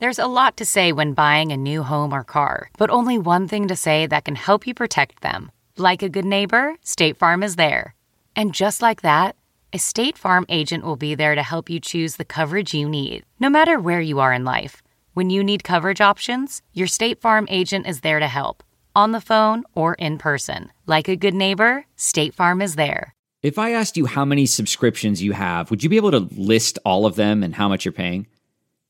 There's a lot to say when buying a new home or car, but only one thing to say that can help you protect them. Like a good neighbor, State Farm is there. And just like that, a State Farm agent will be there to help you choose the coverage you need, no matter where you are in life. When you need coverage options, your State Farm agent is there to help, on the phone or in person. Like a good neighbor, State Farm is there. If I asked you how many subscriptions you have, would you be able to list all of them and how much you're paying?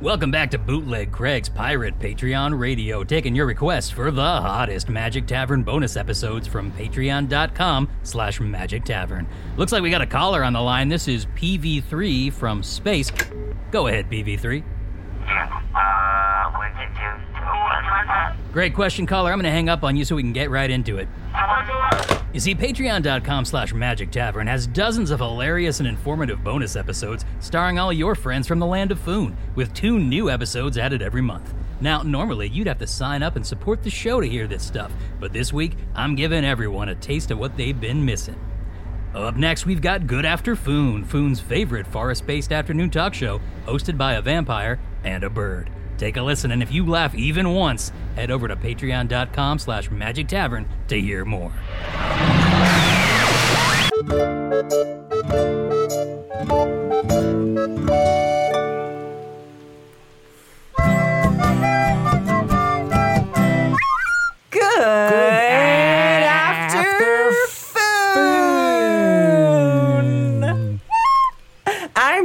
Welcome back to Bootleg Craig's Pirate Patreon Radio, taking your requests for the hottest Magic Tavern bonus episodes from patreon.com/Magic Tavern. Looks like we got a caller on the line. This is PV3 from space. Go ahead, PV3. What did you do? Great question, caller. I'm going to hang up on you so we can get right into it. You see, patreon.com/Magic Tavern has dozens of hilarious and informative bonus episodes starring all your friends from the land of Foon, with 2 new episodes added every month. Now, normally, you'd have to sign up and support the show to hear this stuff, but this week, I'm giving everyone a taste of what they've been missing. Up next, we've got Good AfterFoon, Foon's favorite forest-based afternoon talk show, hosted by a vampire and a bird. Take a listen, and if you laugh even once, head over to patreon.com/Magic Tavern to hear more.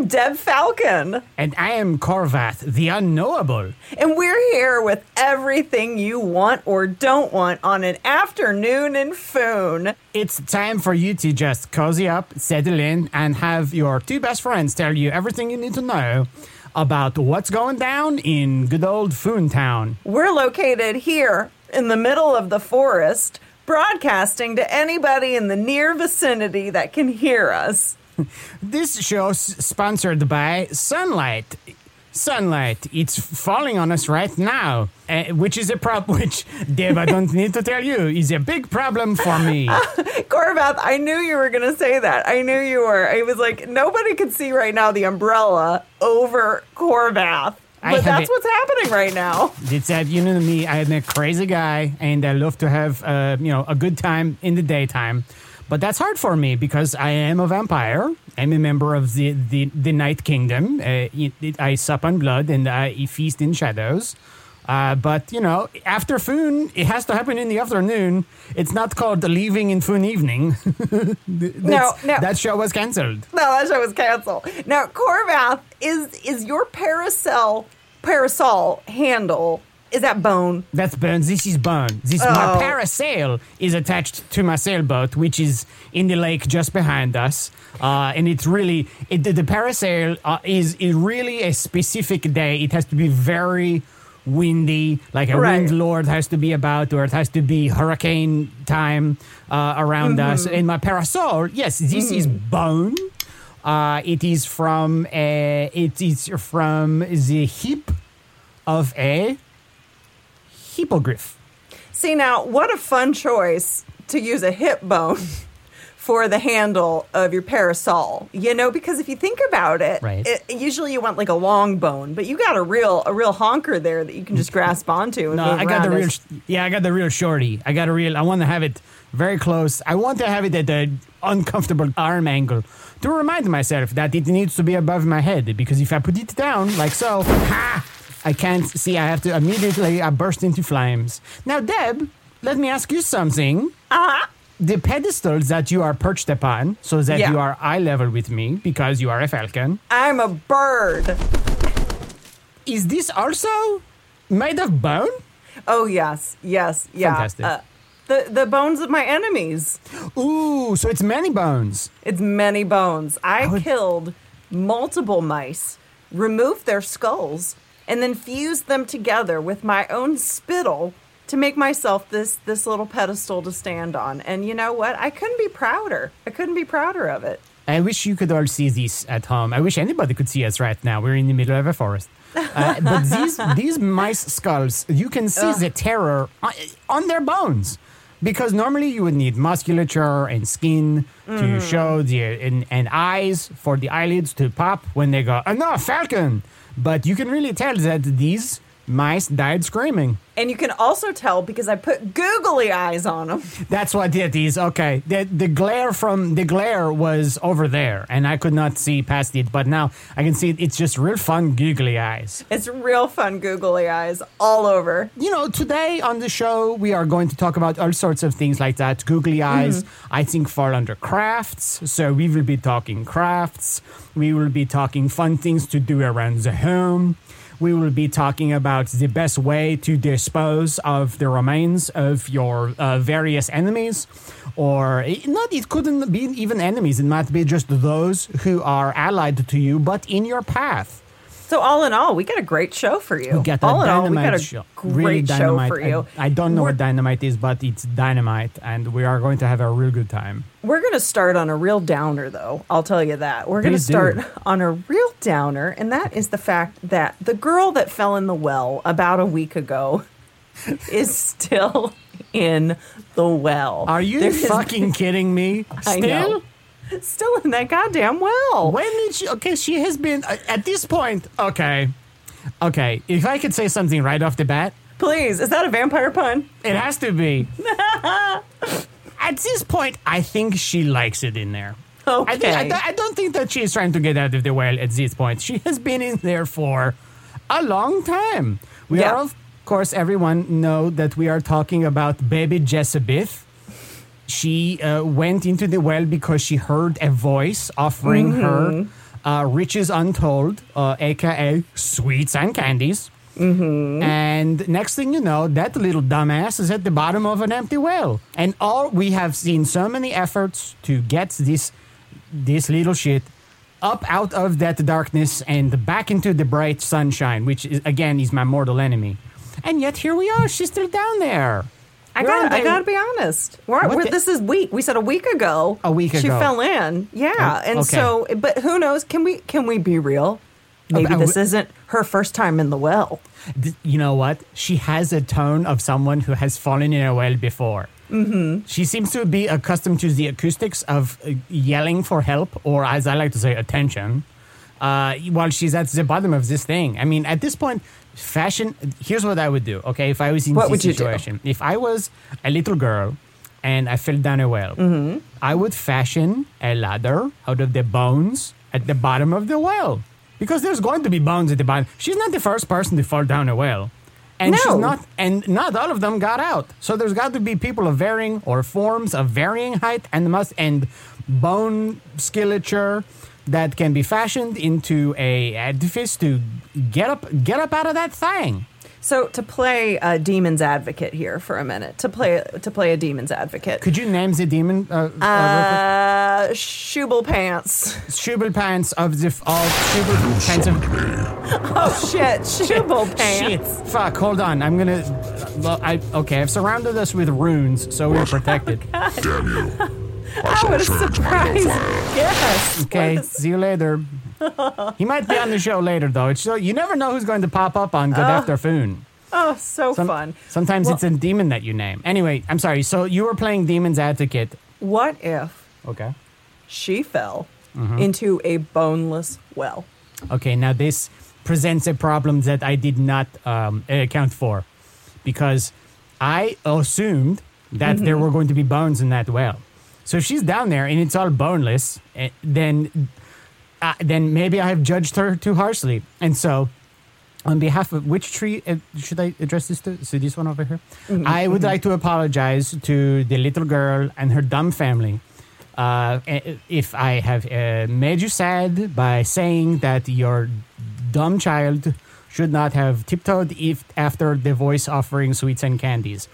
Deb Falcon. And I am Corvath, the unknowable. And we're here with everything you want or don't want on an afternoon in Foon. It's time for you to just cozy up, settle in, and have your 2 best friends tell you everything you need to know about what's going down in good old Foon Town. We're located here in the middle of the forest, broadcasting to anybody in the near vicinity that can hear us. This show's sponsored by sunlight. Sunlight, it's falling on us right now, which is a problem which, Deb, I don't need to tell you, is a big problem for me. Corvath, I knew you were going to say that. I knew you were. I was like, nobody could see right now the umbrella over Corvath. But that's what's happening right now. It's that, you know me, I'm a crazy guy, and I love to have a good time in the daytime. But that's hard for me because I am a vampire. I'm a member of the Night Kingdom. I sup on blood and I feast in shadows. But after Foon, it has to happen in the afternoon. It's not called the Leaving in Foon Evening. No. That show was canceled. No, that show was canceled. Now, Corvath, is your parasol handle... Is that bone? That's bone. This is bone. My parasail is attached to my sailboat, which is in the lake just behind us. And it's really... The parasail is really a specific day. It has to be very windy. Like a wind lord has to be about, or it has to be hurricane time around us. And my parasol, yes, this is bone. It is from the hip of a... hippogriff. See, now, what a fun choice to use a hip bone for the handle of your parasol. You know, because if you think about it, usually you want like a long bone, but you got a real honker there that you can just grasp onto. And I got the real shorty. I want to have it very close. I want to have it at an uncomfortable arm angle to remind myself that it needs to be above my head, because if I put it down like so, I can't see. I have to immediately burst into flames. Now, Deb, let me ask you something. the pedestal that you are perched upon, so that you are eye level with me, because you are a falcon. I'm a bird. Is this also made of bone? Oh, yes, yeah. Fantastic. The bones of my enemies. Ooh, so it's many bones. It's many bones. I killed multiple mice, removed their skulls, and then fused them together with my own spittle to make myself this little pedestal to stand on. And you know what? I couldn't be prouder. I couldn't be prouder of it. I wish you could all see this at home. I wish anybody could see us right now. We're in the middle of a forest. But these mice skulls, you can see the terror on their bones. Because normally you would need musculature and skin to show and eyes for the eyelids to pop when they go, enough, falcon! But you can really tell that these mice died screaming. And you can also tell because I put googly eyes on them. That's what it is. Okay. The glare was over there, and I could not see past it. But now I can see it. It's just real fun googly eyes. It's real fun googly eyes all over. You know, today on the show, we are going to talk about all sorts of things like that. Googly eyes, I think, fall under crafts. So we will be talking crafts. We will be talking fun things to do around the home. We will be talking about the best way to dispose of the remains of your various enemies. Or it couldn't be even enemies. It might be just those who are allied to you, but in your path. So all in all, we got a great show for you. We got a great show for you. I don't know what dynamite is, but it's dynamite, and we are going to have a real good time. We're going to start on a real downer, though. I'll tell you that. We're going to start on a real downer, and that is the fact that the girl that fell in the well about a week ago is still in the well. Are you fucking kidding me? Still? I know. Still in that goddamn well. When did she? Okay, she has been at this point. Okay. If I could say something right off the bat, please. Is that a vampire pun? It has to be. At this point, I think she likes it in there. Okay. I don't think that she is trying to get out of the well at this point. She has been in there for a long time. We are, of course, everyone know that we are talking about baby Jezebeth. She went into the well because she heard a voice offering her riches untold, a.k.a. sweets and candies. Mm-hmm. And next thing you know, that little dumbass is at the bottom of an empty well. And we have seen so many efforts to get this little shit up out of that darkness and back into the bright sunshine, which, is my mortal enemy. And yet here we are. She's still down there. I gotta be honest. This is week. We said a week ago. She fell in. Yeah, and so. But who knows? Can we be real? Maybe this isn't her first time in the well. You know what? She has a tone of someone who has fallen in a well before. Mm-hmm. She seems to be accustomed to the acoustics of yelling for help, or as I like to say, attention. While she's at the bottom of this thing. I mean, at this point. Fashion, here's what I would do, okay? If I was in this situation, if I was a little girl and I fell down a well, I would fashion a ladder out of the bones at the bottom of the well. Because there's going to be bones at the bottom. She's not the first person to fall down a well. And not all of them got out. So there's got to be people of varying or forms of varying height and bone skeleture that can be fashioned into a edifice to get up out of that thing. So to play a demon's advocate here for a minute, to play a demon's advocate. Could you name the demon? Shubblepants. Shubblepants of the Shubblepants of. Oh shit! Shubblepants. Shit! Fuck! Hold on. I'm gonna. Well, I've surrounded us with runes, so we're protected. Oh, damn you! I was surprised. Yes. Okay, see you later. He might be on the show later, though. You never know who's going to pop up on Good AfterFoon. Oh, fun. Sometimes it's a demon that you name. Anyway, I'm sorry. So you were playing Demon's Advocate. What if she fell into a boneless well? Okay, now this presents a problem that I did not account for. Because I assumed that there were going to be bones in that well. So if she's down there and it's all boneless, then maybe I have judged her too harshly. And so On behalf of which tree, should I address this to? So this one over here? Mm-hmm. I would like to apologize to the little girl and her dumb family if I have made you sad by saying that your dumb child should not have tiptoed after the voice offering sweets and candies.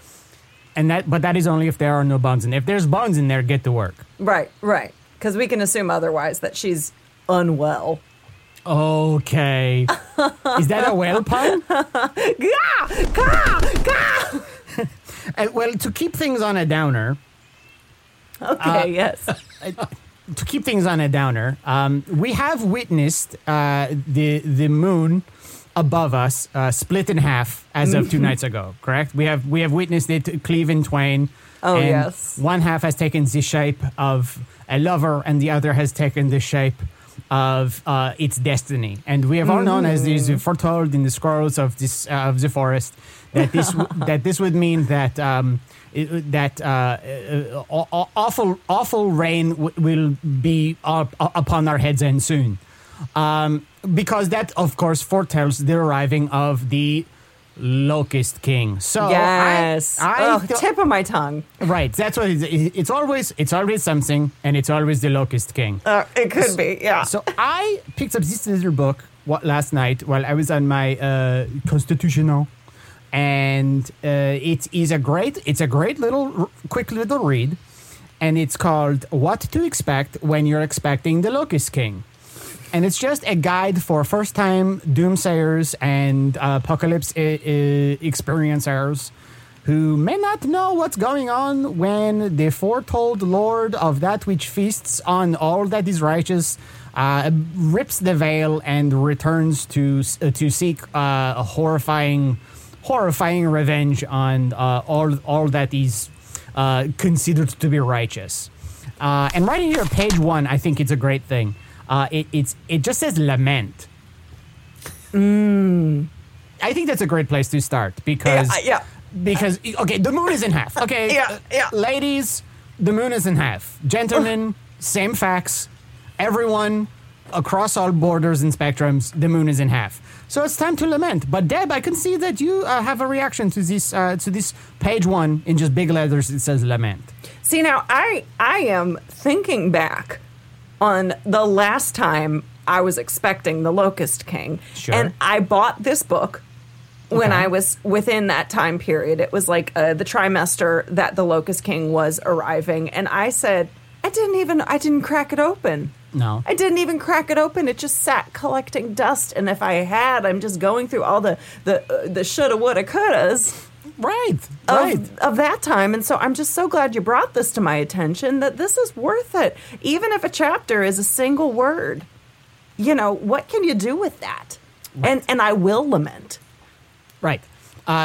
But that is only if there are no buns in there. If there's buns in there, get to work. Right, right. Because we can assume otherwise that she's unwell. Okay. Is that a whale pun? Well, to keep things on a downer. Okay, yes. To keep things on a downer, we have witnessed the moon above us split in half as of 2 nights ago, correct? We have witnessed it cleave in twain. Oh, and yes. One half has taken the shape of a lover and the other has taken the shape of its destiny, and we have all known, as is foretold in the scrolls of this of the forest, that this that this would mean that awful rain will be upon our heads and soon, because that of course foretells the arriving of the Locust King. So yes, tip of my tongue. Right, that's what it's always something, and it's always the Locust King. It could be, yeah. So I picked up this little book last night while I was on my constitutional, and it's a great little quick little read, and it's called "What to Expect When You're Expecting the Locust King." And it's just a guide for first-time doomsayers and apocalypse experiencers who may not know what's going on when the foretold lord of that which feasts on all that is righteous rips the veil and returns to seek a horrifying revenge on all that is considered to be righteous. And right here, page 1, I think it's a great thing. It just says lament. I think that's a great place to start because the moon is in half. Okay, yeah. Ladies, the moon is in half. Gentlemen, same facts. Everyone across all borders and spectrums, the moon is in half. So it's time to lament. But Deb, I can see that you have a reaction to this page 1 in just big letters. It says lament. See, now I am thinking back on the last time I was expecting the Locust King. Sure. And I bought this book when I was within that time period. It was like the trimester that the Locust King was arriving. And I said, I didn't crack it open. No. I didn't even crack it open. It just sat collecting dust. And if I had, I'm just going through all the shoulda, woulda, couldas. Right, of that time. And so I'm just so glad you brought this to my attention, that this is worth it. Even if a chapter is a single word, you know, what can you do with that? Right. And I will lament. Right.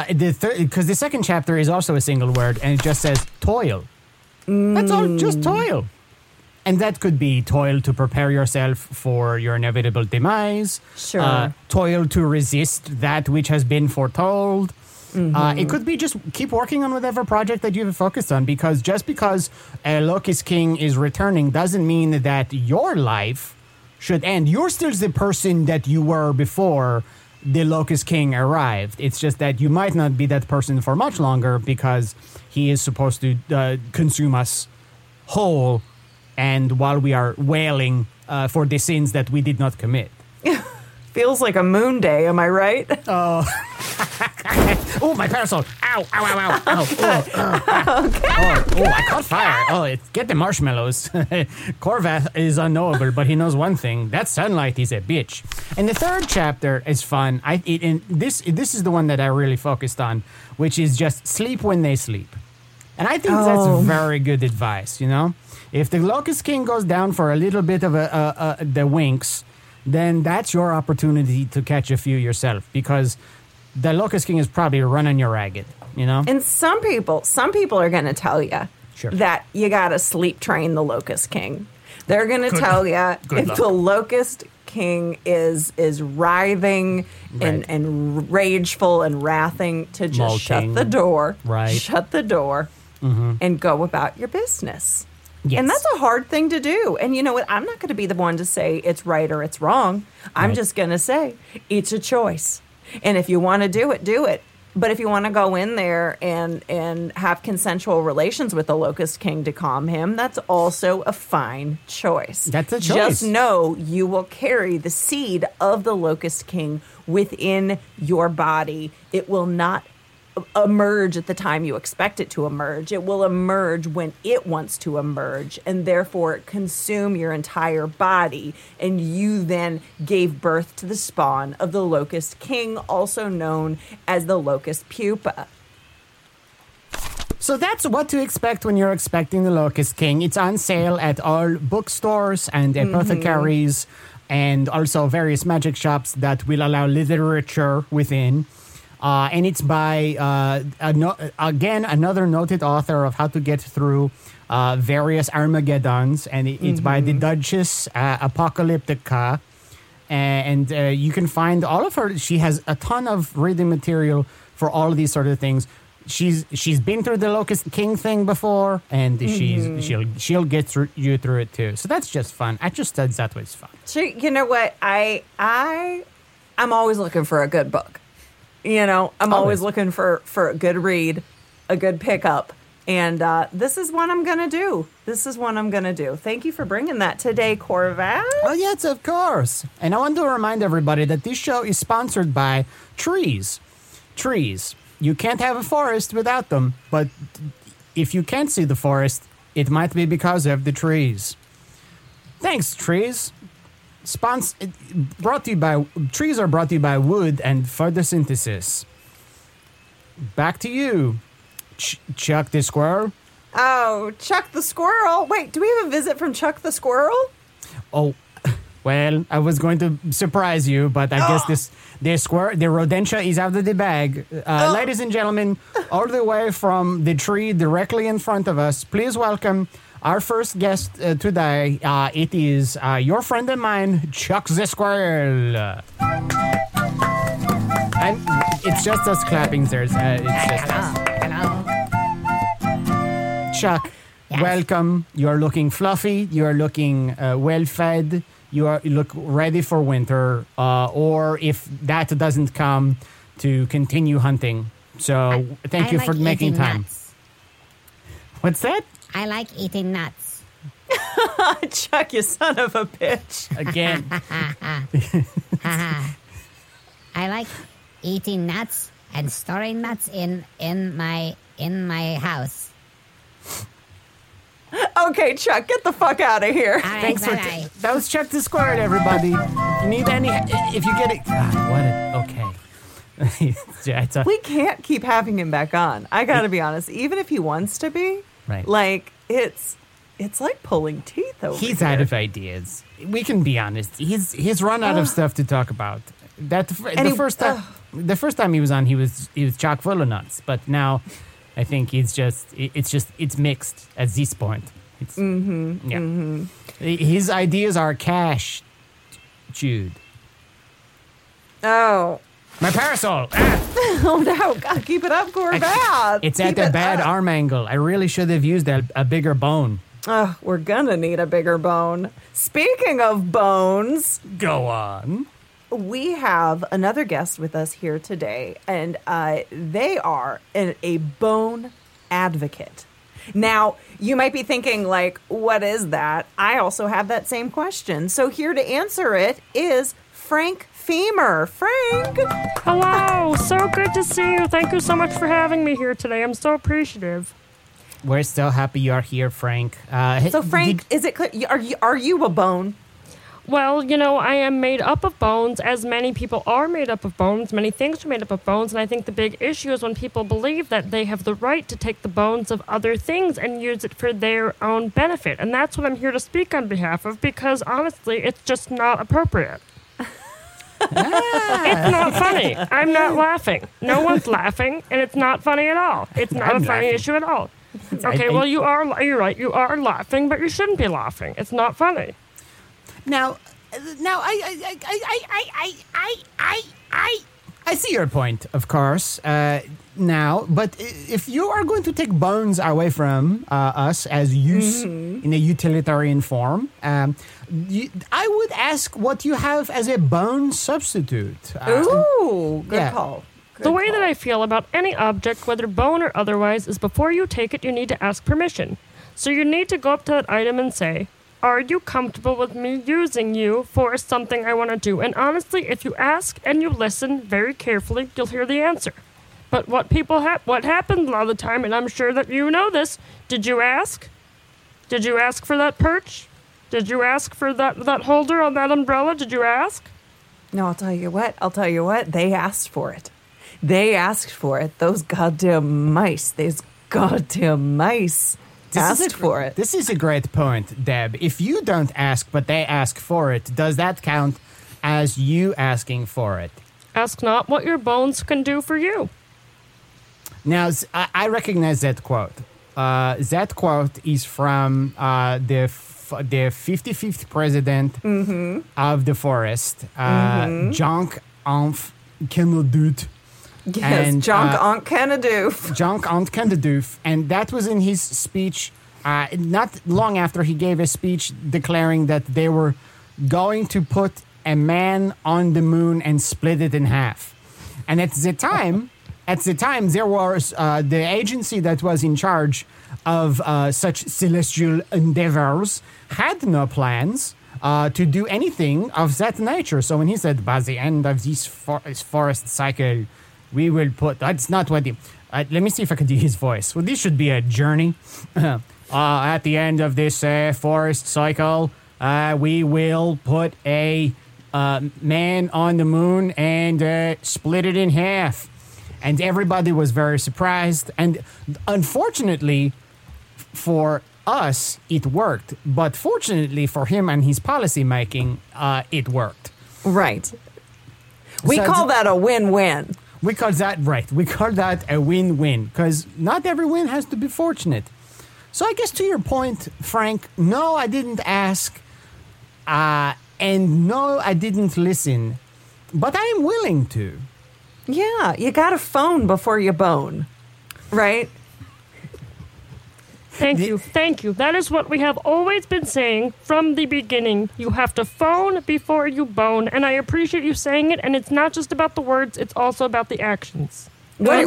Because the second chapter is also a single word, and it just says toil. That's all, just toil. And that could be toil to prepare yourself for your inevitable demise. Sure. Toil to resist that which has been foretold. It could be just keep working on whatever project that you have focused on, because just because a Locust King is returning doesn't mean that your life should end. You're still the person that you were before the Locust King arrived. It's just that you might not be that person for much longer, because he is supposed to consume us whole, and while we are wailing for the sins that we did not commit. Feels like a moon day, am I right? Oh. Oh, my parasol. Ow. I caught fire. Get the marshmallows. Corvath is unknowable, but he knows one thing. That sunlight is a bitch. And the third chapter is fun. This is the one that I really focused on, which is just sleep when they sleep. And I think that's very good advice, you know? If the Locust King goes down for a little bit of the winks, then that's your opportunity to catch a few yourself, because the Locust King is probably running you ragged, you know? And some people are going to tell you that you got to sleep train the Locust King. They're going to tell you if the Locust King is writhing and rageful and wrathing, to just shut the door, and go about your business. Yes. And that's a hard thing to do. And you know what? I'm not going to be the one to say it's right or it's wrong. I'm just going to say it's a choice. And if you want to do it, do it. But if you want to go in there and have consensual relations with the Locust King to calm him, that's also a fine choice. That's a choice. Just know you will carry the seed of the Locust King within your body. It will not emerge at the time you expect it to emerge. It will emerge when it wants to emerge, and therefore consume your entire body. And you then gave birth to the spawn of the Locust King, also known as the Locust Pupa. So that's what to expect when you're expecting the Locust King. It's on sale at all bookstores and apothecaries, and also various magic shops that will allow literature within. And it's by, again, another noted author of How to Get Through Various Armageddons. And it's by the Duchess Apocalyptica. And you can find all of her. She has a ton of reading material for all of these sort of things. She's been through the Locust King thing before, and she'll get you through it, too. So that's just fun. I just said that was fun. So, you know what? I'm always looking for a good book. You know, I'm always looking for a good read, a good pickup. And this is what I'm going to do. Thank you for bringing that today, Corvath. Oh, yes, of course. And I want to remind everybody that this show is sponsored by trees. Trees. You can't have a forest without them. But if you can't see the forest, it might be because of the trees. Thanks, trees. Trees are brought to you by wood and photosynthesis. Back to you, Chuck the Squirrel. Oh, Chuck the Squirrel. Wait, do we have a visit from Chuck the Squirrel? Oh, well, I was going to surprise you, but I guess the rodentia is out of the bag. Ladies and gentlemen, all the way from the tree directly in front of us, please welcome our first guest today, it is your friend and mine, Chuck the Squirrel. And it's just us clapping there. It's just us. Hello. Chuck, yes. Welcome. You're looking fluffy. You're looking well-fed. You look ready for winter, or if that doesn't come, to continue hunting. So thank you for making time. Nuts. What's that? I like eating nuts. Chuck, you son of a bitch. Again. I like eating nuts and storing nuts in my house. Okay, Chuck, get the fuck out of here. All right, thanks for that was Chuck the Squirrel, everybody. You need any if you get it. Okay. We can't keep having him back on. I got to be honest, even if he wants to be. Right. Like, it's like pulling teeth over He's here. Out of ideas. We can be honest. He's run out of stuff to talk about. The first time he was on, he was chock full of nuts. But now, I think it's mixed at this point. His ideas are cash, Jude. Oh. My parasol! Ah. Oh no, God, keep it up, Corvath. It's at a bad arm angle. I really should have used a bigger bone. Oh, we're gonna need a bigger bone. Speaking of bones... Go on. We have another guest with us here today, and they are a bone advocate. Now, you might be thinking, like, what is that? I also have that same question. So here to answer it is Frank Femur. Frank! Hello! So good to see you. Thank you so much for having me here today. I'm so appreciative. We're so happy you're here, Frank. So, Frank, is it clear? Are you a bone? Well, you know, I am made up of bones, as many people are made up of bones. Many things are made up of bones, and I think the big issue is when people believe that they have the right to take the bones of other things and use it for their own benefit. And that's what I'm here to speak on behalf of, because, honestly, it's just not appropriate. It's not funny. I'm not laughing. No one's laughing, and it's not funny at all. It's not a funny issue at all. Okay, well, you're right. You are laughing, but you shouldn't be laughing. It's not funny. Now, I see your point, of course, now, but if you are going to take bones away from us as use in a utilitarian form, I would ask what you have as a bone substitute. Ooh, good call. The way that I feel about any object, whether bone or otherwise, is before you take it, you need to ask permission. So you need to go up to that item and say, are you comfortable with me using you for something I want to do? And honestly, if you ask and you listen very carefully, you'll hear the answer. But what happens a lot of the time, and I'm sure that you know this, did you ask? Did you ask for that perch? Did you ask for that holder on that umbrella? Did you ask? No, I'll tell you what. They asked for it. Those goddamn mice. These goddamn mice asked for it. This is a great point, Deb. If you don't ask, but they ask for it, does that count as you asking for it? Ask not what your bones can do for you. Now, I recognize that quote. That quote is from the 55th president of the forest, Jonk Anf Kennedoof. Yes, Jonk Anf Kennedoof. And that was in his speech, not long after he gave a speech declaring that they were going to put a man on the moon and split it in half. And at the time, there was the agency that was in charge of such celestial endeavors had no plans to do anything of that nature. So when he said, by the end of this forest cycle, we will put... That's not what... let me see if I can do his voice. Well, this should be a journey. At the end of this forest cycle, we will put a man on the moon and split it in half. And everybody was very surprised. And unfortunately for us, it worked. But fortunately for him and his policy making, it worked. Right. We call that a win-win. We call that a win-win because not every win has to be fortunate. So I guess to your point, Frank, no, I didn't ask. And no, I didn't listen. But I am willing to. Yeah, you got to phone before you bone, right? Thank you. That is what we have always been saying from the beginning. You have to phone before you bone, and I appreciate you saying it, and it's not just about the words, it's also about the actions. Where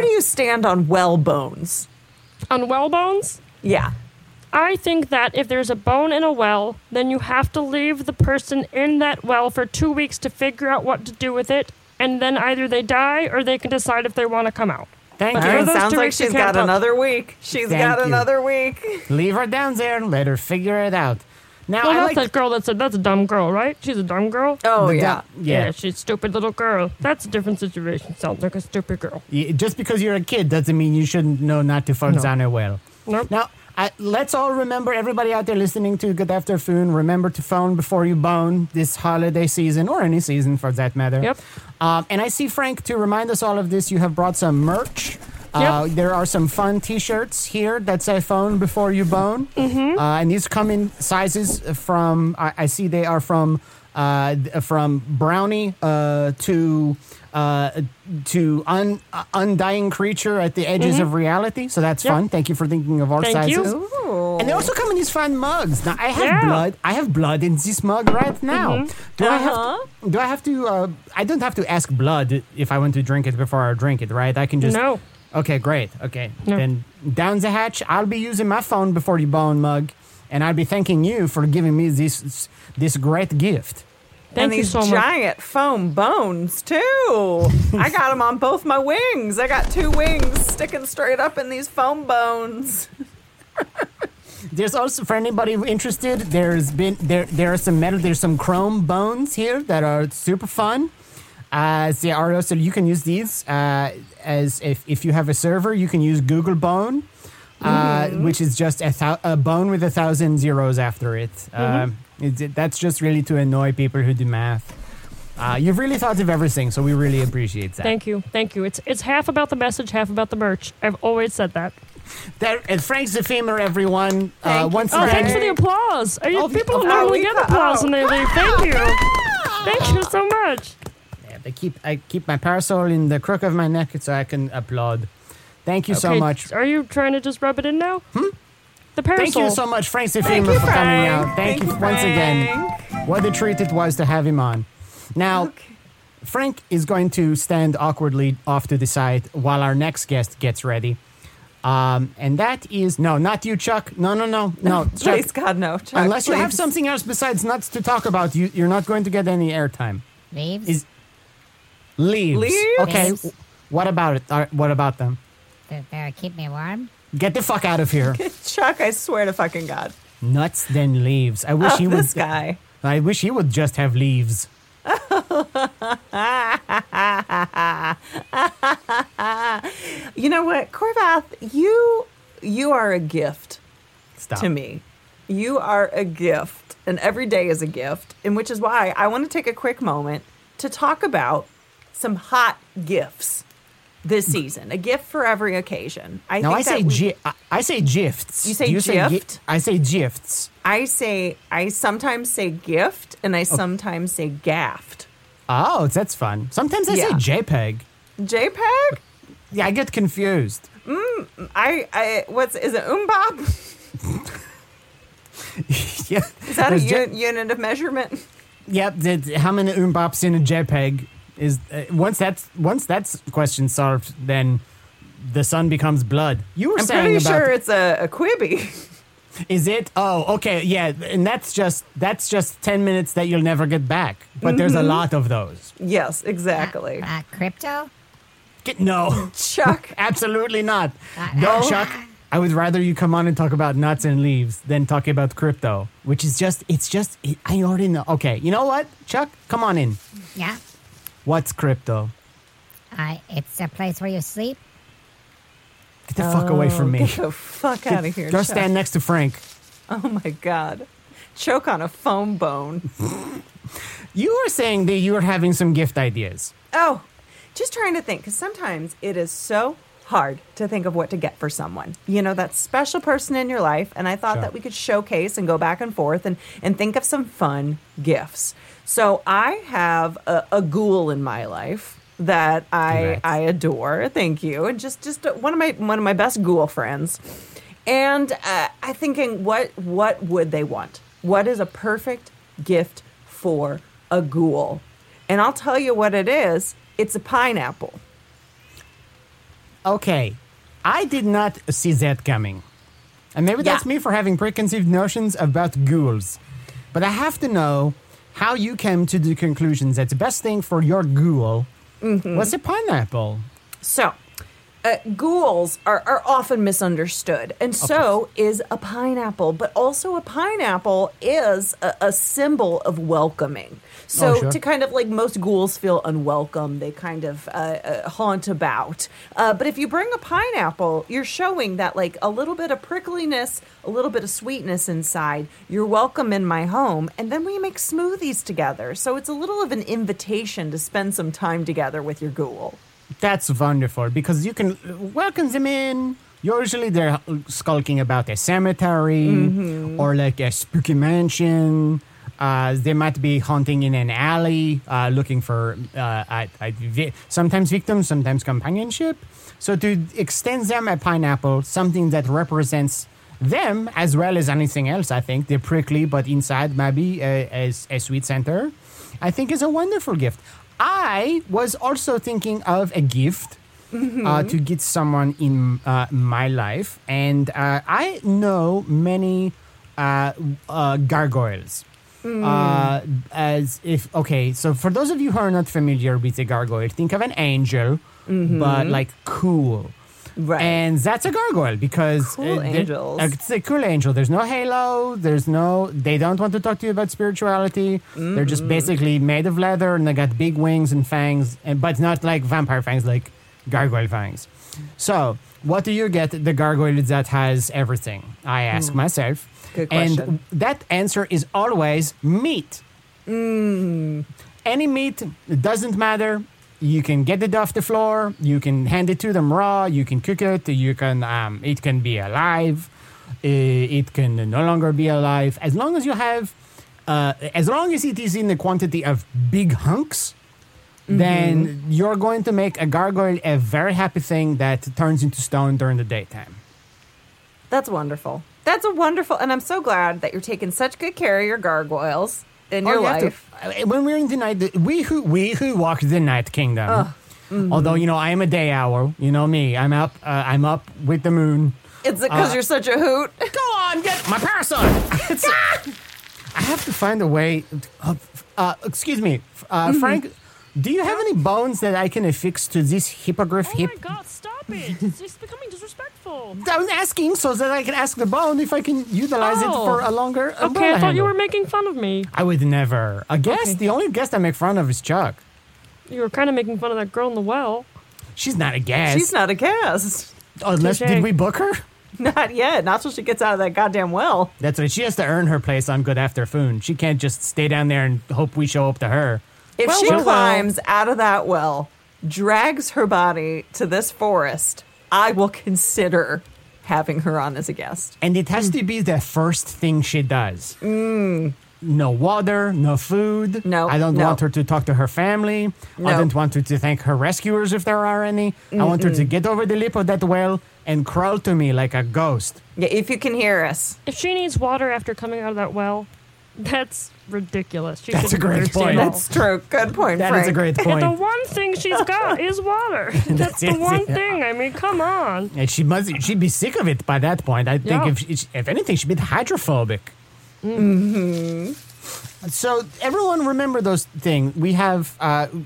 do you stand on well bones? On well bones? Yeah. I think that if there's a bone in a well, then you have to leave the person in that well for 2 weeks to figure out what to do with it, and then either they die or they can decide if they want to come out. Thank you. Right, sounds like she's got another week. Leave her down there and let her figure it out. Now, well, that girl that said that's a dumb girl, right? She's a dumb girl? Oh, yeah. She's a stupid little girl. That's a different situation. Sounds like a stupid girl. Just because you're a kid doesn't mean you shouldn't know not to phone down a well. Nope. Now, let's all remember, everybody out there listening to Good After Foon, remember to phone before you bone this holiday season, or any season for that matter. Yep. And I see, Frank, to remind us all of this, you have brought some merch. There are some fun T-shirts here that say phone before you bone. Mm-hmm. And these come in sizes from, I see they are from brownie to undying creature at the edges of reality. So that's fun. Thank you for thinking of our sizes. Ooh. And they also come in these fun mugs. Now I have blood. I have blood in this mug right now. Mm-hmm. Do I have to? I don't have to ask blood if I want to drink it before I drink it, right? I can just no. Okay, great. Okay, then down the hatch. I'll be using my phone before you bone mug. And I'd be thanking you for giving me this great gift. Thank you so much. And these giant foam bones, too. I got them on both my wings. I got two wings sticking straight up in these foam bones. There's also, for anybody interested, there's some chrome bones here that are super fun. They are also, you can use these as if you have a server, you can use Google Bone. Which is just a bone with 1,000 zeros after it. That's just really to annoy people who do math. You've really thought of everything, so we really appreciate that. Thank you. It's half about the message, half about the merch. I've always said that. Frank's the femur, everyone. Thanks for the applause. People normally get applause when they leave. Thank you. Thank you so much. Yeah, I keep my parasol in the crook of my neck so I can applaud. Thank you so much. Are you trying to just rub it in now? The parasol. Thank you so much, Frank Femur, for coming out. Thank you once again. What a treat it was to have him on. Now, Frank is going to stand awkwardly off to the side while our next guest gets ready. And that is... No, not you, Chuck. No. Chuck, please, God, no. Chuck, unless you have something else besides nuts to talk about, you're not going to get any airtime. Leaves. Okay. Leaves. What about it? What about them? They keep me warm. Get the fuck out of here. Chuck, I swear to fucking God. Nuts, then leaves. I wish he would... this guy. I wish he would just have leaves. You know what, Corvath, you are a gift to me. You are a gift, and every day is a gift, and which is why I want to take a quick moment to talk about some hot gifts this season. A gift for every occasion. I say gifts. You say gift? I say gifts. I sometimes say gift, and I sometimes say gaffed. Oh, that's fun. Sometimes I say JPEG. JPEG? Yeah, I get confused. Is it umbop? Yeah. Is that unit of measurement? Yep. How many umbops in a JPEG? Is once that's question solved, then the sun becomes blood. You were saying pretty sure it's a Quibi. Is it? Oh, okay, yeah, and that's just 10 minutes that you'll never get back. But there's a lot of those. Yes, exactly. Crypto? No, Chuck, absolutely not. No, Chuck. I would rather you come on and talk about nuts and leaves than talk about crypto, which is I already know. Okay, you know what, Chuck? Come on in. Yeah. What's crypto? It's a place where you sleep. Get the fuck away from me. Get the fuck out of here, Chuck. Go stand next to Frank. Oh, my God. Choke on a foam bone. You were saying that you were having some gift ideas. Oh, just trying to think, because sometimes it is so hard to think of what to get for someone. You know, that special person in your life, and I thought that we could showcase and go back and forth and think of some fun gifts. So I have a ghoul in my life that I adore. Thank you. And just one of my best ghoul friends. And I'm thinking, what would they want? What is a perfect gift for a ghoul? And I'll tell you what it is. It's a pineapple. Okay. I did not see that coming. And maybe that's me for having preconceived notions about ghouls. But I have to know how you came to the conclusion that the best thing for your ghoul was a pineapple. So, ghouls are often misunderstood, and so is a pineapple. But also a pineapple is a symbol of welcoming. So to kind of like most ghouls feel unwelcome, they kind of haunt about. But if you bring a pineapple, you're showing that like a little bit of prickliness, a little bit of sweetness inside. You're welcome in my home. And then we make smoothies together. So it's a little of an invitation to spend some time together with your ghoul. That's wonderful, because you can welcome them in. Usually they're skulking about a cemetery or like a spooky mansion. They might be hunting in an alley, looking for sometimes victims, sometimes companionship. So to extend them a pineapple, something that represents them as well as anything else, I think. They're prickly, but inside maybe a sweet center, I think is a wonderful gift. I was also thinking of a gift to get someone in my life. And I know many gargoyles. So for those of you who are not familiar with a gargoyle, think of an angel, but like cool. Right. And that's a gargoyle because it's a cool angel. There's no halo. They don't want to talk to you about spirituality. Mm-hmm. They're just basically made of leather and they got big wings and fangs, but not like vampire fangs, like gargoyle fangs. So what do you get the gargoyle that has everything? I ask myself. Good question. And that answer is always meat. Mm. Any meat, it doesn't matter. You can get it off the floor. You can hand it to them raw. You can cook it. You can. It can be alive. It can no longer be alive. As long as you have, as long as it is in the quantity of big hunks, then you're going to make a gargoyle a very happy thing that turns into stone during the daytime. That's wonderful. That's a wonderful, and I'm so glad that you're taking such good care of your gargoyles in your life. When we're in the night, we who walk the night kingdom. Mm-hmm. Although, you know, I am a day owl. You know me. I'm up with the moon. Is it because you're such a hoot? Go on, get my parasol. I have to find a way. Excuse me, mm-hmm. Frank. Do you have any bones that I can affix to this hippogriff hip? Oh my god, stop it! It's becoming disrespectful. I was asking so that I can ask the bone if I can utilize it for a longer bone handle. Okay, I thought you were making fun of me. I would never. The only guest I make fun of is Chuck. You were kind of making fun of that girl in the well. She's not a guest. Unless, did we book her? Not yet. Not till she gets out of that goddamn well. That's right. She has to earn her place on Good AfterFoon. She can't just stay down there and hope we show up to her. If she climbs out of that well, drags her body to this forest, I will consider having her on as a guest. And it has to be the first thing she does. Mm. No water, no food. No, I don't want her to talk to her family. No. I don't want her to thank her rescuers if there are any. Mm-mm. I want her to get over the lip of that well and crawl to me like a ghost. Yeah, if you can hear us. If she needs water after coming out of that well, that's ridiculous. That's a great point. That's true. Good point, Frank. That is a great point. And the one thing she's got is water. That's the one thing. I mean, come on. And she'd be sick of it by that point. I think if anything, she'd be hydrophobic. Mm-hmm. So everyone remember those things. We have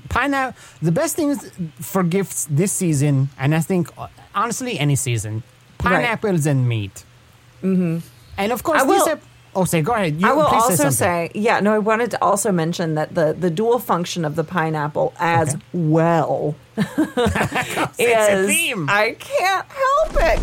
pineapple. The best things for gifts this season, and I think, honestly, any season, pineapples and meat. Mm-hmm. And, of course, go ahead. I will also I wanted to also mention that the dual function of the pineapple as is, I can't help it,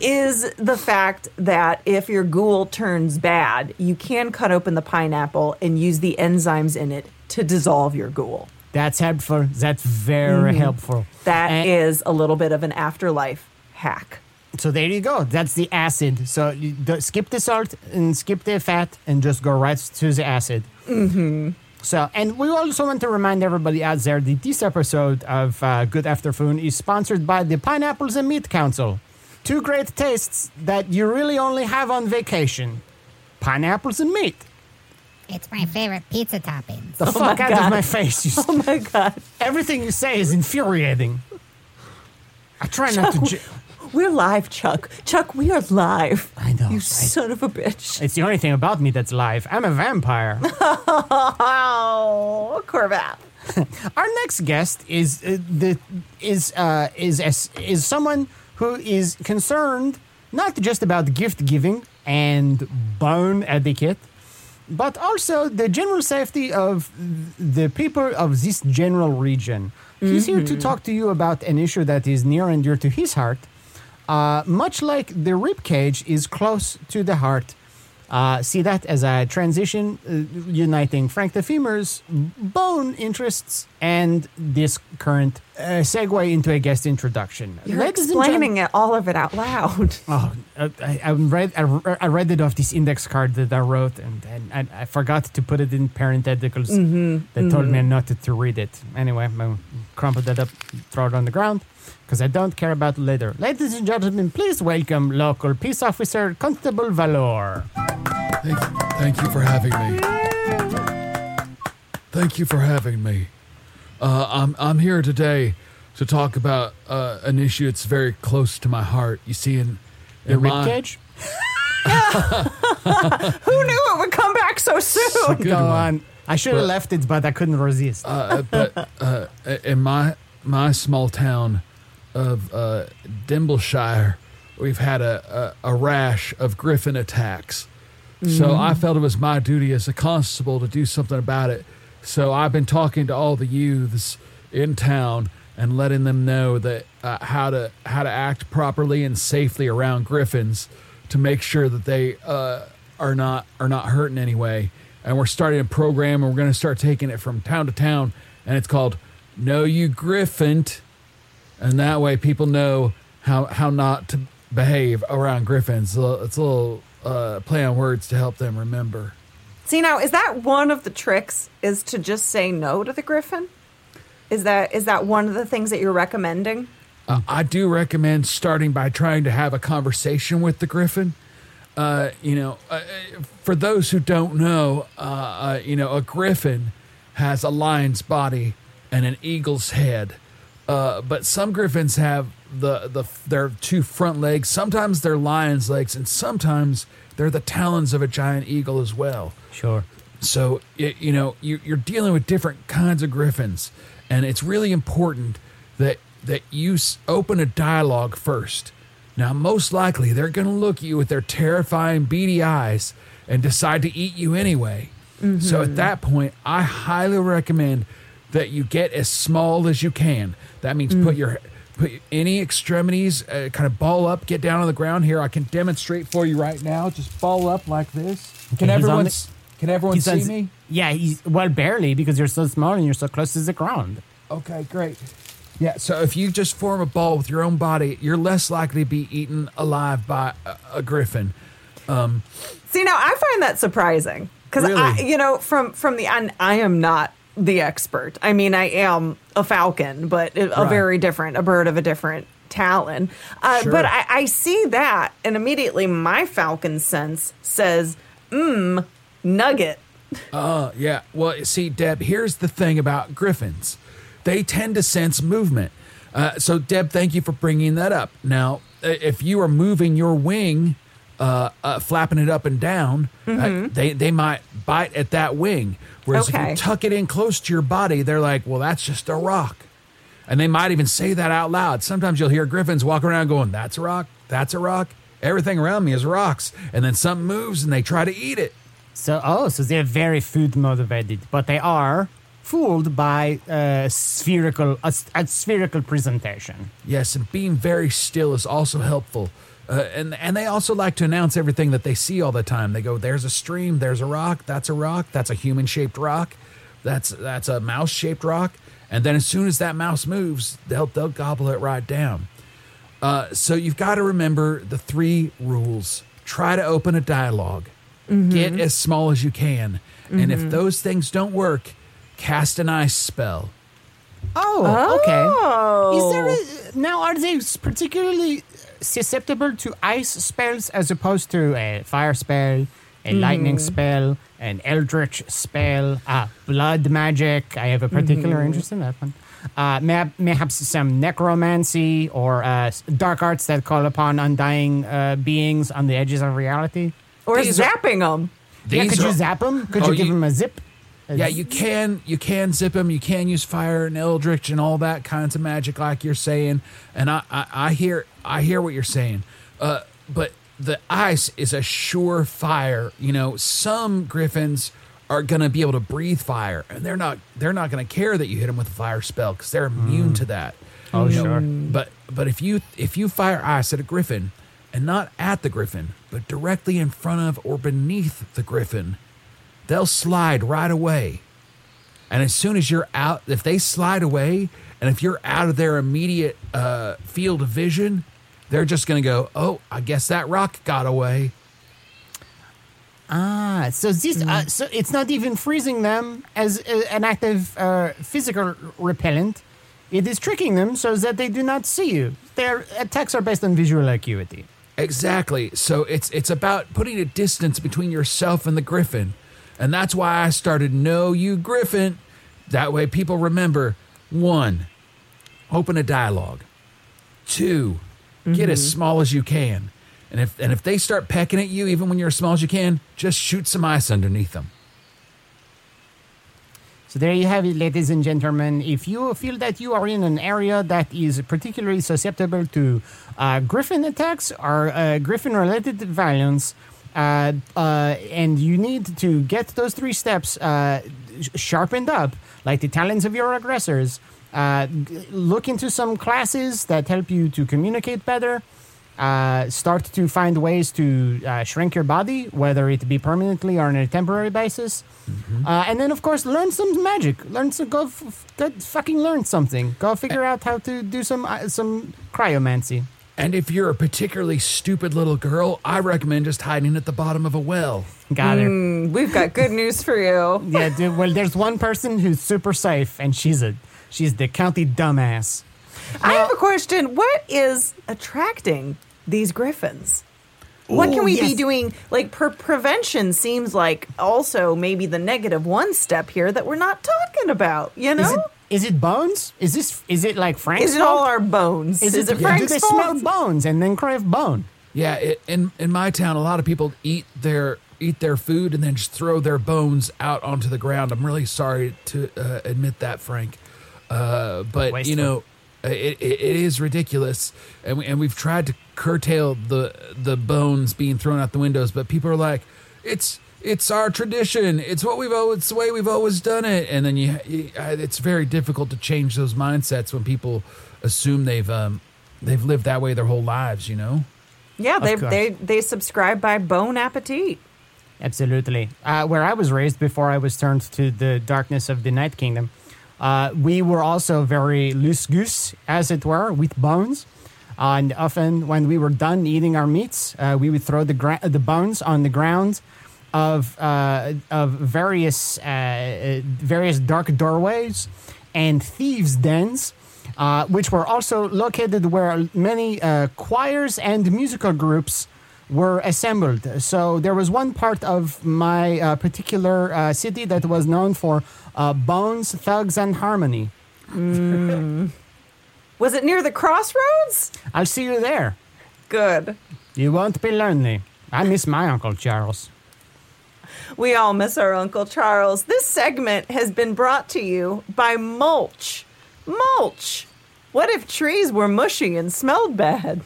is the fact that if your ghoul turns bad, you can cut open the pineapple and use the enzymes in it to dissolve your ghoul. That's helpful. That's very helpful. That is a little bit of an afterlife hack. So there you go. That's the acid. So you skip the salt and skip the fat and just go right to the acid. Mm-hmm. So, and we also want to remind everybody out there that this episode of Good AfterFoon is sponsored by the Pineapples and Meat Council. Two great tastes that you really only have on vacation. Pineapples and meat. It's my favorite pizza topping. The fuck out of my face. Oh my God. Everything you say is infuriating. I try not to... We're live, Chuck. Chuck, we are live. I know. You son of a bitch. It's the only thing about me that's live. I'm a vampire. Oh, Corvath. Our next guest is someone who is concerned not just about gift giving and bone etiquette, but also the general safety of the people of this general region. Mm-hmm. He's here to talk to you about an issue that is near and dear to his heart. Much like the ribcage is close to the heart. See that as a transition uniting Frank the Femur's bone interests and this current segue into a guest introduction. You're explaining all of it out loud. Oh, I read it off this index card that I wrote, and I forgot to put it in parentheticals. Mm-hmm. They told me not to read it. Anyway, I crumpled that up, throw it on the ground. Because I don't care about leather. Ladies and gentlemen, please welcome local peace officer Constable Valor. Thank you for having me. Thank you for having me. I'm here today to talk about an issue that's very close to my heart. You see, in ribcage. Who knew it would come back so soon? Go on. I should have left it, but I couldn't resist. But in my small town of Dimbleshire, we've had a rash of griffin attacks. Mm-hmm. So I felt it was my duty as a constable to do something about it. So I've been talking to all the youths in town and letting them know that how to act properly and safely around griffins to make sure that they are not hurt in any way. And we're starting a program, and we're going to start taking it from town to town, and it's called Know Your Griffin. And that way people know how not to behave around griffins. It's a little play on words to help them remember. See, now, is that one of the tricks, is to just say no to the griffin? Is that one of the things that you're recommending? I do recommend starting by trying to have a conversation with the griffin. for those who don't know, a griffin has a lion's body and an eagle's head. But some griffins have their two front legs. Sometimes they're lion's legs, and sometimes they're the talons of a giant eagle as well. Sure. So, you're dealing with different kinds of griffins, and it's really important that you open a dialogue first. Now, most likely, they're going to look at you with their terrifying beady eyes and decide to eat you anyway. Mm-hmm. So at that point, I highly recommend that you get as small as you can. That means put any extremities, kind of ball up, get down on the ground here. I can demonstrate for you right now. Just ball up like this. Okay, can everyone see me? Yeah, barely, because you're so small and you're so close to the ground. Okay, great. Yeah, so if you just form a ball with your own body, you're less likely to be eaten alive by a griffin. See, now I find that surprising because really? I am not the expert. I mean, I am a falcon, but a bird of a different talon. Sure. But I see that, and immediately my falcon sense says, nugget. Yeah. Well, see, Deb, here's the thing about griffins. They tend to sense movement. So, Deb, thank you for bringing that up. Now, if you are moving your wing, flapping it up and down, they might bite at that wing. Whereas if you tuck it in close to your body, they're like, well, that's just a rock. And they might even say that out loud. Sometimes you'll hear griffins walk around going, that's a rock, that's a rock. Everything around me is rocks. And then something moves and they try to eat it. So they're very food motivated, but they are fooled by a spherical presentation. Yes, and being very still is also helpful. And they also like to announce everything that they see all the time. They go, there's a stream, there's a rock, that's a human-shaped rock, that's a mouse-shaped rock. And then as soon as that mouse moves, they'll gobble it right down. So you've got to remember the three rules. Try to open a dialogue. Mm-hmm. Get as small as you can. Mm-hmm. And if those things don't work, cast an ice spell. Okay. Is there are they particularly susceptible to ice spells as opposed to a fire spell, a lightning spell, an eldritch spell, blood magic? I have a particular interest in that one. Mayhaps some necromancy or dark arts that call upon undying beings on the edges of reality. Or zapping them. Could you zap them? Could you give them a zip? Yeah, you can zip them. You can use fire and eldritch and all that kinds of magic, like you're saying. And I hear what you're saying. But the ice is a surefire. Some griffins are gonna be able to breathe fire, and they're not gonna care that you hit them with a fire spell because they're immune to that. Oh, sure. But if you fire ice at a griffin, and not at the griffin, but directly in front of or beneath the griffin, they'll slide right away. And as soon as you're out, if they slide away, and if you're out of their immediate field of vision, they're just going to go, oh, I guess that rock got away. So it's not even freezing them as an act of physical repellent. It is tricking them so that they do not see you. Their attacks are based on visual acuity. Exactly. So it's about putting a distance between yourself and the griffin. And that's why I started Know Your Griffin. That way people remember, 1, open a dialogue. 2, get as small as you can. And if they start pecking at you, even when you're as small as you can, just shoot some ice underneath them. So there you have it, ladies and gentlemen. If you feel that you are in an area that is particularly susceptible to griffin attacks or griffin-related violence, and you need to get those 3 steps sharpened up, like the talents of your aggressors, look into some classes that help you to communicate better, start to find ways to shrink your body, whether it be permanently or on a temporary basis, and then of course learn some magic. Learn something. Go figure out how to do some cryomancy. And if you're a particularly stupid little girl, I recommend just hiding at the bottom of a well. Got it. We've got good news for you. Yeah, dude, well, there's one person who's super safe, and she's the county dumbass. I have a question. What is attracting these griffins? What can we be doing? Like, prevention seems like also maybe the -1 step here that we're not talking about, you know? Is it bones? Is it like Frank's? Is it all our bones? Is it Frank's? Do they smell bones and then crave bone? Yeah, in my town, a lot of people eat their food and then just throw their bones out onto the ground. I'm really sorry to admit that, Frank, but wasteful. You know, it is ridiculous, and we've tried to curtail the bones being thrown out the windows, but people are like, it's our tradition, it's the way we've always done it, and then it's very difficult to change those mindsets when people assume they've lived that way their whole lives, you know. Yeah, they subscribe by bon appetit. Absolutely. Where I was raised before I was turned to the darkness of the Night Kingdom, we were also very loose-goose, as it were, with bones. And often when we were done eating our meats, we would throw the bones on the ground of various dark doorways and thieves' dens, which were also located where many choirs and musical groups were assembled. So there was one part of my particular city that was known for bones, thugs, and harmony. Mm. Was it near the crossroads? I'll see you there. Good. You won't be lonely. I miss my Uncle Charles. We all miss our Uncle Charles. This segment has been brought to you by mulch. Mulch. What if trees were mushy and smelled bad?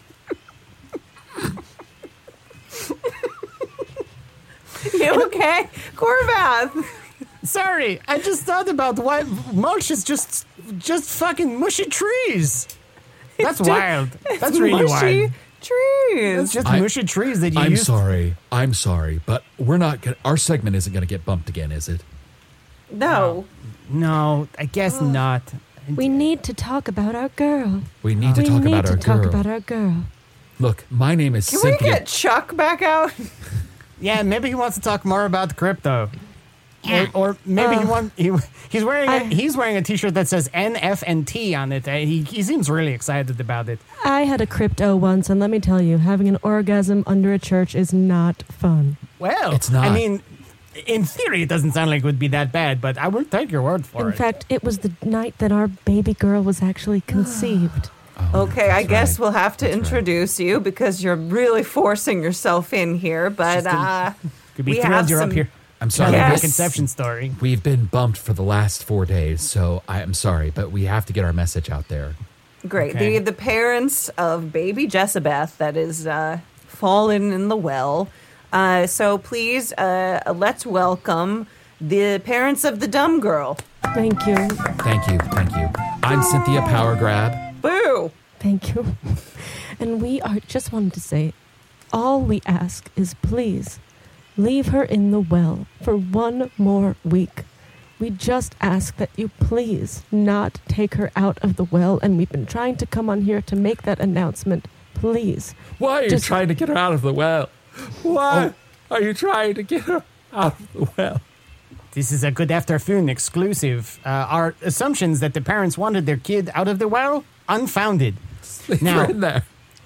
You okay, Corvath? Sorry, I just thought about why mulch is just fucking mushy trees. That's wild. That's really wild. Trees. It's just mushy trees that you. I'm sorry, but we're not. Our segment isn't going to get bumped again, is it? No. No, I guess not. We need to talk about our girl. Look, my name is Cynthia. Can we get Chuck back out? Yeah, maybe he wants to talk more about crypto. Yeah. Or maybe he's wearing a T-shirt that says NFNT on it. He seems really excited about it. I had a crypto once, and let me tell you, having an orgasm under a church is not fun. Well, it's not. I mean, in theory, it doesn't sound like it would be that bad, but I will take your word for it. In fact, it was the night that our baby girl was actually conceived. Oh, okay, I guess we'll have to introduce you because you're really forcing yourself in here. But could be thrilled you're up here. I'm sorry. Yes. Conception story. We've been bumped for the last 4 days, so I'm sorry, but we have to get our message out there. Great. Okay. The parents of baby Jezebeth that is fallen in the well. So please, let's welcome the parents of the dumb girl. Thank you. Thank you. I'm Cynthia Powergrab. Boo! Thank you. And we are just wanted to say, all we ask is please leave her in the well for one more week. We just ask that you please not take her out of the well, and we've been trying to come on here to make that announcement. Please. Why are you trying to get her out of the well? Why are you trying to get her out of the well? This is a Good AfterFoon exclusive. Our assumptions that the parents wanted their kid out of the well? Unfounded. Now,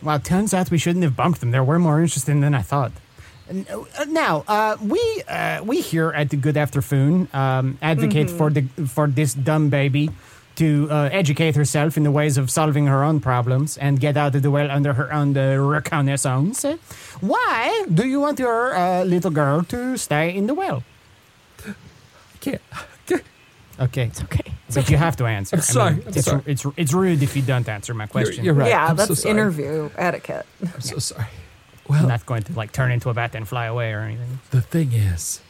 well, it turns out we shouldn't have bumped them. They were more interesting than I thought. Now, we here at the Good AfterFoon advocate for this dumb baby to educate herself in the ways of solving her own problems and get out of the well under her own reconnaissance. Why do you want your little girl to stay in the well? I can't. Okay. It's okay. But you have to answer. I'm sorry. I'm sorry. It's rude if you don't answer my question. You're right. Yeah, that's interview etiquette. I'm so sorry. Well, I'm not going to turn into a bat and fly away or anything. The thing is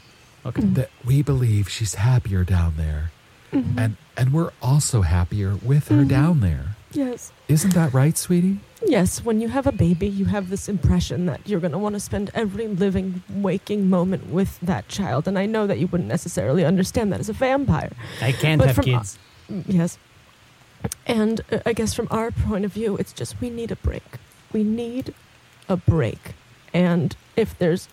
that we believe she's happier down there. Mm-hmm. And we're also happier with her down there. Yes. Isn't that right, sweetie? Yes. When you have a baby, you have this impression that you're going to want to spend every living, waking moment with that child. And I know that you wouldn't necessarily understand that as a vampire. I can't have kids. Yes. And I guess from our point of view, it's just we need a break. And if it's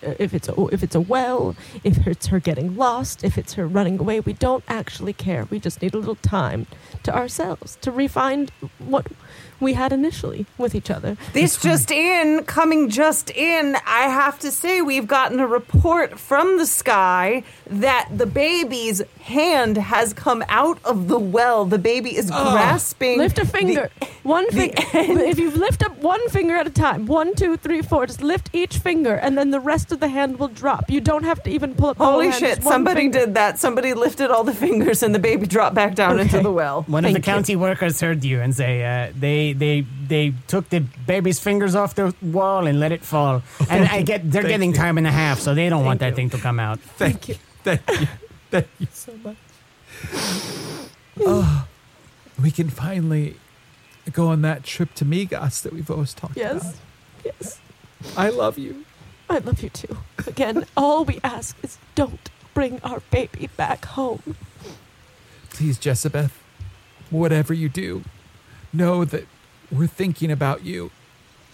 a well, if it's her getting lost, if it's her running away, we don't actually care. We just need a little time to ourselves to refine what we had initially with each other. This just in, I have to say we've gotten a report from the sky that the baby's hand has come out of the well. The baby is grasping. Lift a finger. One finger. If you lift up one finger at a time, 1, 2, 3, 4, just lift each finger and then the rest of the hand will drop. You don't have to even pull up the whole hand. Holy shit, somebody did that. Somebody lifted all the fingers and the baby dropped back down into the well. One of the county workers heard you and say, They took the baby's fingers off the wall and let it fall. And they're getting time and a half, so they don't want that thing to come out. Thank you so much. We can finally go on that trip to Migas that we've always talked about. Yes. I love you. I love you too. Again, all we ask is don't bring our baby back home. Please, Jezebeth, whatever you do, know that we're thinking about you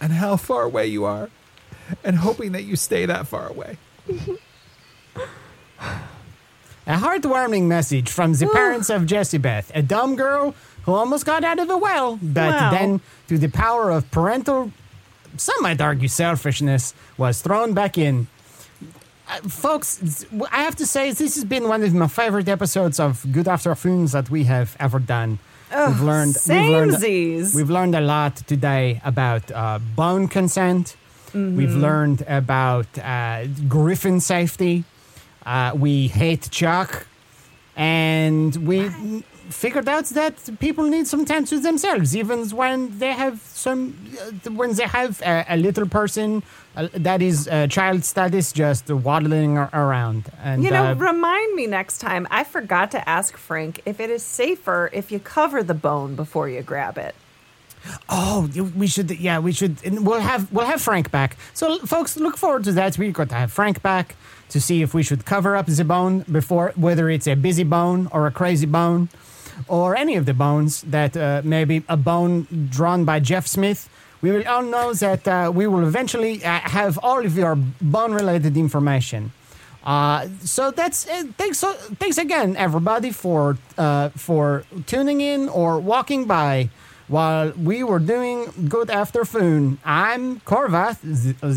and how far away you are and hoping that you stay that far away. A heartwarming message from the parents of Jezebeth, a dumb girl who almost got out of the well, but then through the power of parental, some might argue selfishness, was thrown back in. Folks, I have to say this has been one of my favorite episodes of Good AfterFoon that we have ever done. We've learned a lot today about bone consent. Mm-hmm. We've learned about griffin safety. We hate Chuck. And we figured out that people need some time to themselves, even when they have a little person that is a child status just waddling around. And remind me next time. I forgot to ask Frank if it is safer if you cover the bone before you grab it. Oh, we should. Yeah, we should. And we'll have Frank back. So, folks, look forward to that. We're going to have Frank back to see if we should cover up the bone before, whether it's a busy bone or a crazy bone or any of the bones that maybe a bone drawn by Jeff Smith. We will all know that we will eventually have all of your bone-related information. So that's it. Thanks again, everybody, for tuning in or walking by. While we were doing Good AfterFoon, I'm Corvath,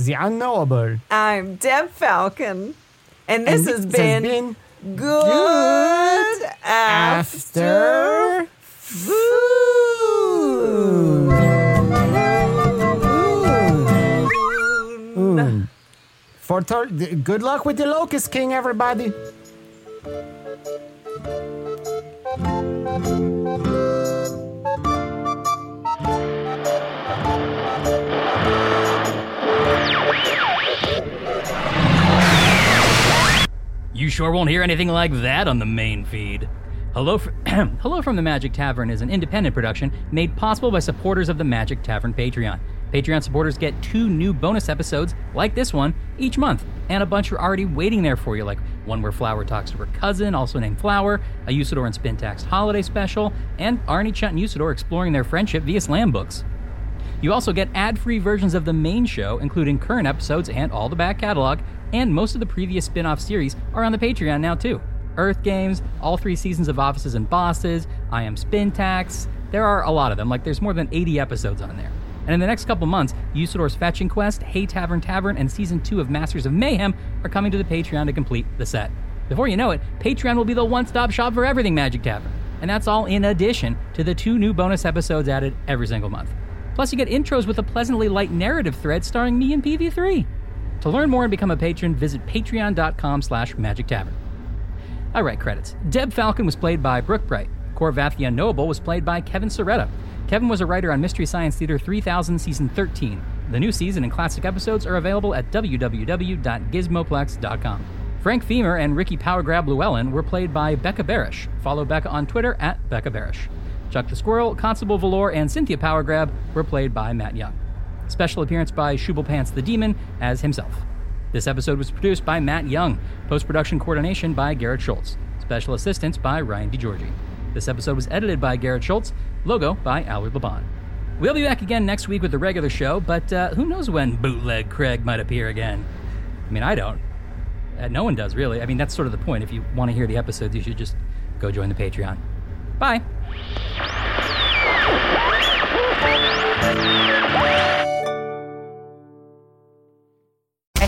the Unknowable. I'm Deb Falcon. And this has been Good After Foon. Good luck with the Locust King, everybody. You sure won't hear anything like that on the main feed. Hello from the Magic Tavern is an independent production made possible by supporters of the Magic Tavern Patreon. Patreon supporters get 2 new bonus episodes, like this one, each month, and a bunch are already waiting there for you, like one where Flower talks to her cousin, also named Flower, a Usador and Spintax holiday special, and Arnie, Chunt, and Usador exploring their friendship via slam books. You also get ad-free versions of the main show, including current episodes and all the back catalog, and most of the previous spin-off series are on the Patreon now too. Earth Games, all 3 seasons of Offices and Bosses, I Am Spintax, there are a lot of them, like there's more than 80 episodes on there. And in the next couple months, Usador's Fetching Quest, Hey Tavern Tavern, and Season 2 of Masters of Mayhem are coming to the Patreon to complete the set. Before you know it, Patreon will be the one-stop shop for everything Magic Tavern. And that's all in addition to the 2 new bonus episodes added every single month. Plus you get intros with a pleasantly light narrative thread starring me and PV3. To learn more and become a patron, visit patreon.com/magictavern. All right, credits. Deb Falcon was played by Brooke Breit. Corvath the Unknowable was played by Kevin Sciretta. Kevin was a writer on Mystery Science Theater 3000 Season 13. The new season and classic episodes are available at www.gizmoplex.com. Frank Femur and Ricki Powergrab-Llewellyn were played by Becca Barish. Follow Becca on Twitter at Becca Barish. Chuck the Squirrel, Constable Valor, and Cynthia Powergrab were played by Matt Young. Special appearance by Shubblepants the Demon as himself. This episode was produced by Matt Young. Post-production coordination by Garrett Schultz. Special assistance by Ryan DiGiorgi. This episode was edited by Garrett Schultz. Logo by Ally Laban. We'll be back again next week with the regular show, but who knows when Bootleg Craig might appear again. I mean, I don't. No one does, really. I mean, that's sort of the point. If you want to hear the episodes, you should just go join the Patreon. Bye. I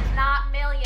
not millions.